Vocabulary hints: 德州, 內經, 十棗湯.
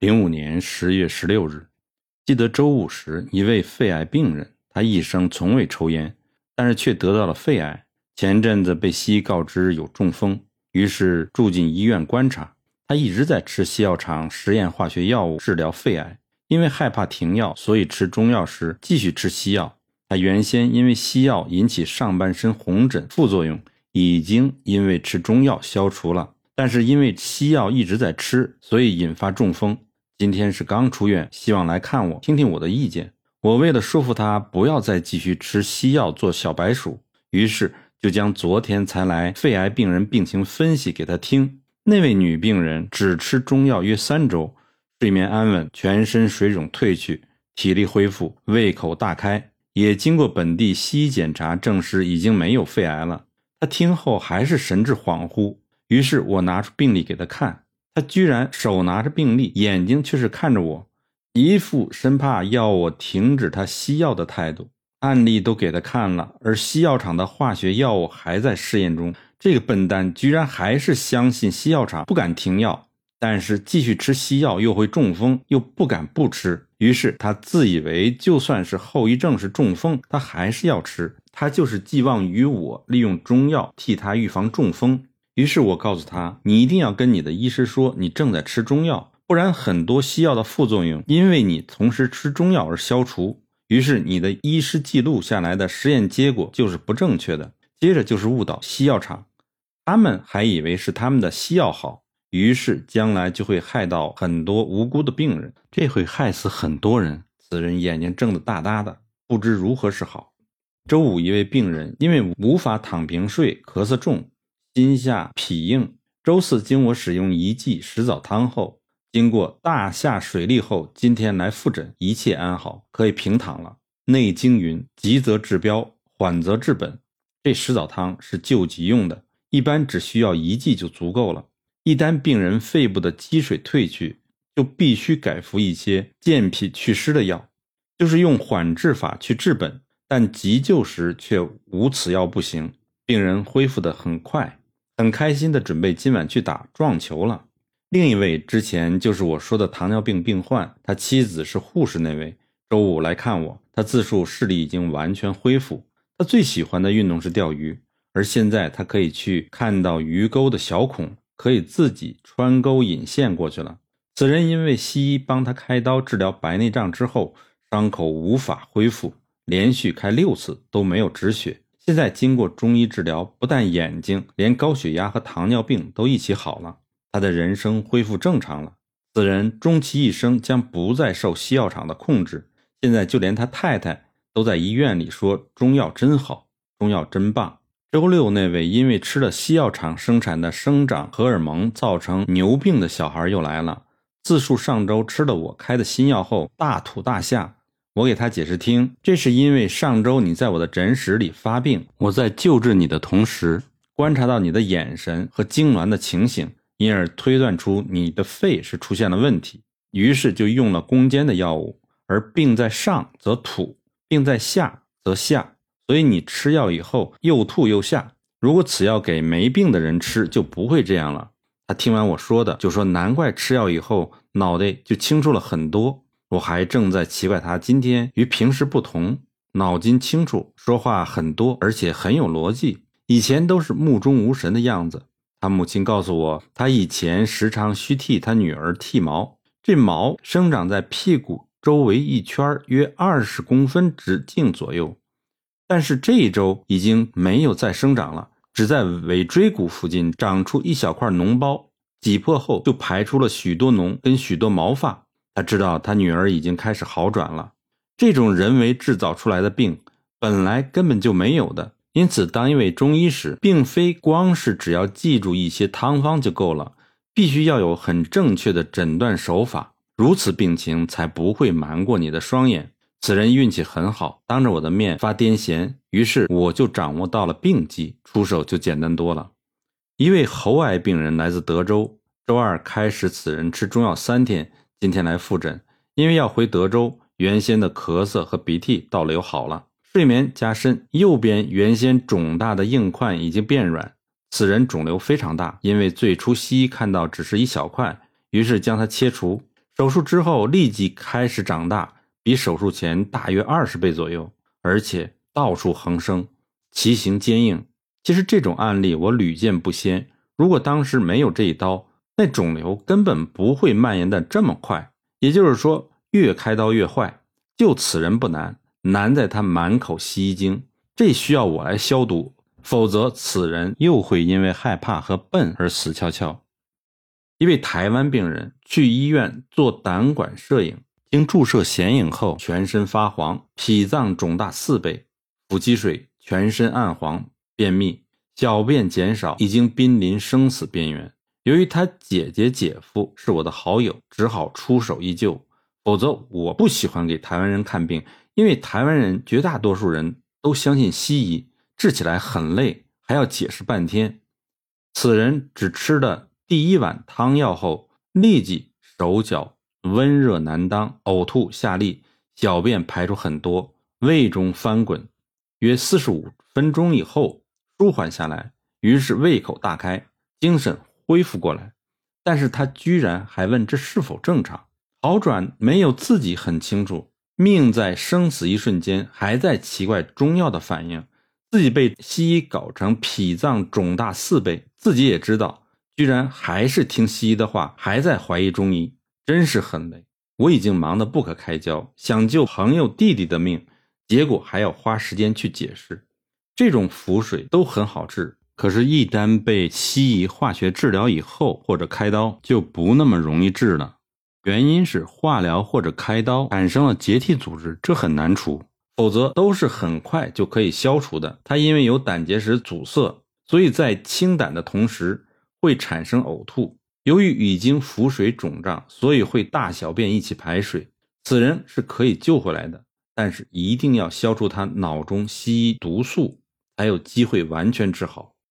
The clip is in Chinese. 05年10月16日，记得周五时，一位肺癌病人，他一生从未抽烟，但是却得到了肺癌。前阵子被西医告知有中风，于是住进医院观察。他一直在吃西药厂实验化学药物治疗肺癌，因为害怕停药，所以吃中药时继续吃西药。他原先因为西药引起上半身红疹副作用，已经因为吃中药消除了，但是因为西药一直在吃，所以引发中风。今天是刚出院，希望来看我，听听我的意见。我为了说服他不要再继续吃西药做小白鼠，于是就将昨天才来肺癌病人病情分析给他听。那位女病人只吃中药约3周，睡眠安稳，全身水肿退去，体力恢复，胃口大开，也经过本地西医检查证实已经没有肺癌了。他听后还是神志恍惚，于是我拿出病历给他看，他居然手拿着病历，眼睛却是看着我，一副生怕要我停止他西药的态度。案例都给他看了，而西药厂的化学药物还在试验中，这个笨蛋居然还是相信西药厂，不敢停药，但是继续吃西药又会中风，又不敢不吃。于是他自以为就算是后遗症是中风，他还是要吃，他就是寄望于我利用中药替他预防中风。于是我告诉他，你一定要跟你的医师说你正在吃中药，不然很多西药的副作用因为你同时吃中药而消除，于是你的医师记录下来的实验结果就是不正确的。接着就是误导西药厂，他们还以为是他们的西药好，于是将来就会害到很多无辜的病人，这会害死很多人。此人眼睛睁得大大的，不知如何是好。周五一位病人因为无法躺平睡，咳嗽重，心下痞硬，周四经我使用一剂石枣汤后，经过大夏水利后，今天来复诊，一切安好，可以平躺了。内经云，急则治标，缓则治本，这石枣汤是救急用的，一般只需要一剂就足够了。一旦病人肺部的积水退去，就必须改服一些健脾祛湿的药，就是用缓治法去治本，但急救时却无此药不行。病人恢复得很快，很开心的准备今晚去打撞球了。另一位之前就是我说的糖尿病病患，他妻子是护士那位，周五来看我，他自述视力已经完全恢复，他最喜欢的运动是钓鱼，而现在他可以去看到鱼钩的小孔，可以自己穿钩引线过去了。此人因为西医帮他开刀治疗白内障之后，伤口无法恢复，连续开6次都没有止血，现在经过中医治疗，不但眼睛，连高血压和糖尿病都一起好了，他的人生恢复正常了。此人终其一生将不再受西药厂的控制，现在就连他太太都在医院里说中药真好，中药真棒。周六那位因为吃了西药厂生产的生长荷尔蒙造成牛病的小孩又来了，自述上周吃了我开的新药后大吐大下。我给他解释听，这是因为上周你在我的诊室里发病，我在救治你的同时观察到你的眼神和痉挛的情形，因而推断出你的肺是出现了问题，于是就用了攻坚的药物，而病在上则吐，病在下则下，所以你吃药以后又吐又下，如果此药给没病的人吃就不会这样了。他听完我说的就说，难怪吃药以后脑袋就清楚了很多。我还正在奇怪他今天与平时不同，脑筋清楚，说话很多，而且很有逻辑，以前都是目中无神的样子。他母亲告诉我，他以前时常需替他女儿剃毛，这毛生长在屁股周围一圈约20公分直径左右，但是这一周已经没有再生长了，只在尾椎骨附近长出一小块脓包，挤破后就排出了许多脓跟许多毛发。他知道他女儿已经开始好转了，这种人为制造出来的病本来根本就没有的，因此当一位中医时，并非光是只要记住一些汤方就够了，必须要有很正确的诊断手法，如此病情才不会瞒过你的双眼。此人运气很好，当着我的面发癫痫，于是我就掌握到了病机，出手就简单多了。一位喉癌病人来自德州，周二开始此人吃中药3天，今天来复诊，因为要回德州，原先的咳嗽和鼻涕倒流好了，睡眠加深，右边原先肿大的硬块已经变软。此人肿瘤非常大，因为最初西医看到只是一小块，于是将它切除，手术之后立即开始长大，比手术前大约20倍左右，而且到处横生，其形坚硬。其实这种案例我屡见不鲜，如果当时没有这一刀，那肿瘤根本不会蔓延的这么快。也就是说，越开刀越坏，救此人不难，难在他满口西医经，这需要我来消毒，否则此人又会因为害怕和笨而死翘翘。一位台湾病人去医院做胆管摄影，经注射显影后全身发黄，脾脏肿大4倍，腹积水，全身暗黄，便秘，小便减少，已经濒临生死边缘。由于他姐姐姐夫是我的好友，只好出手一救，否则我不喜欢给台湾人看病，因为台湾人绝大多数人都相信西医，治起来很累，还要解释半天。此人只吃的第一碗汤药后，立即手脚温热难当，呕吐下痢，小便排出很多，胃中翻滚，约45分钟以后舒缓下来，于是胃口大开，精神恢复过来。但是他居然还问这是否正常，好转没有自己很清楚，命在生死一瞬间，还在奇怪中药的反应，自己被西医搞成脾脏肿大4倍，自己也知道，居然还是听西医的话，还在怀疑中医，真是很累。我已经忙得不可开交，想救朋友弟弟的命，结果还要花时间去解释。这种腹水都很好治，可是一旦被西医化学治疗以后或者开刀，就不那么容易治了。原因是化疗或者开刀产生了结缔组织，这很难除，否则都是很快就可以消除的。它因为有胆结石阻塞，所以在清胆的同时会产生呕吐，由于已经腹水肿胀，所以会大小便一起排水。此人是可以救回来的，但是一定要消除他脑中西医毒素，才有机会完全治好。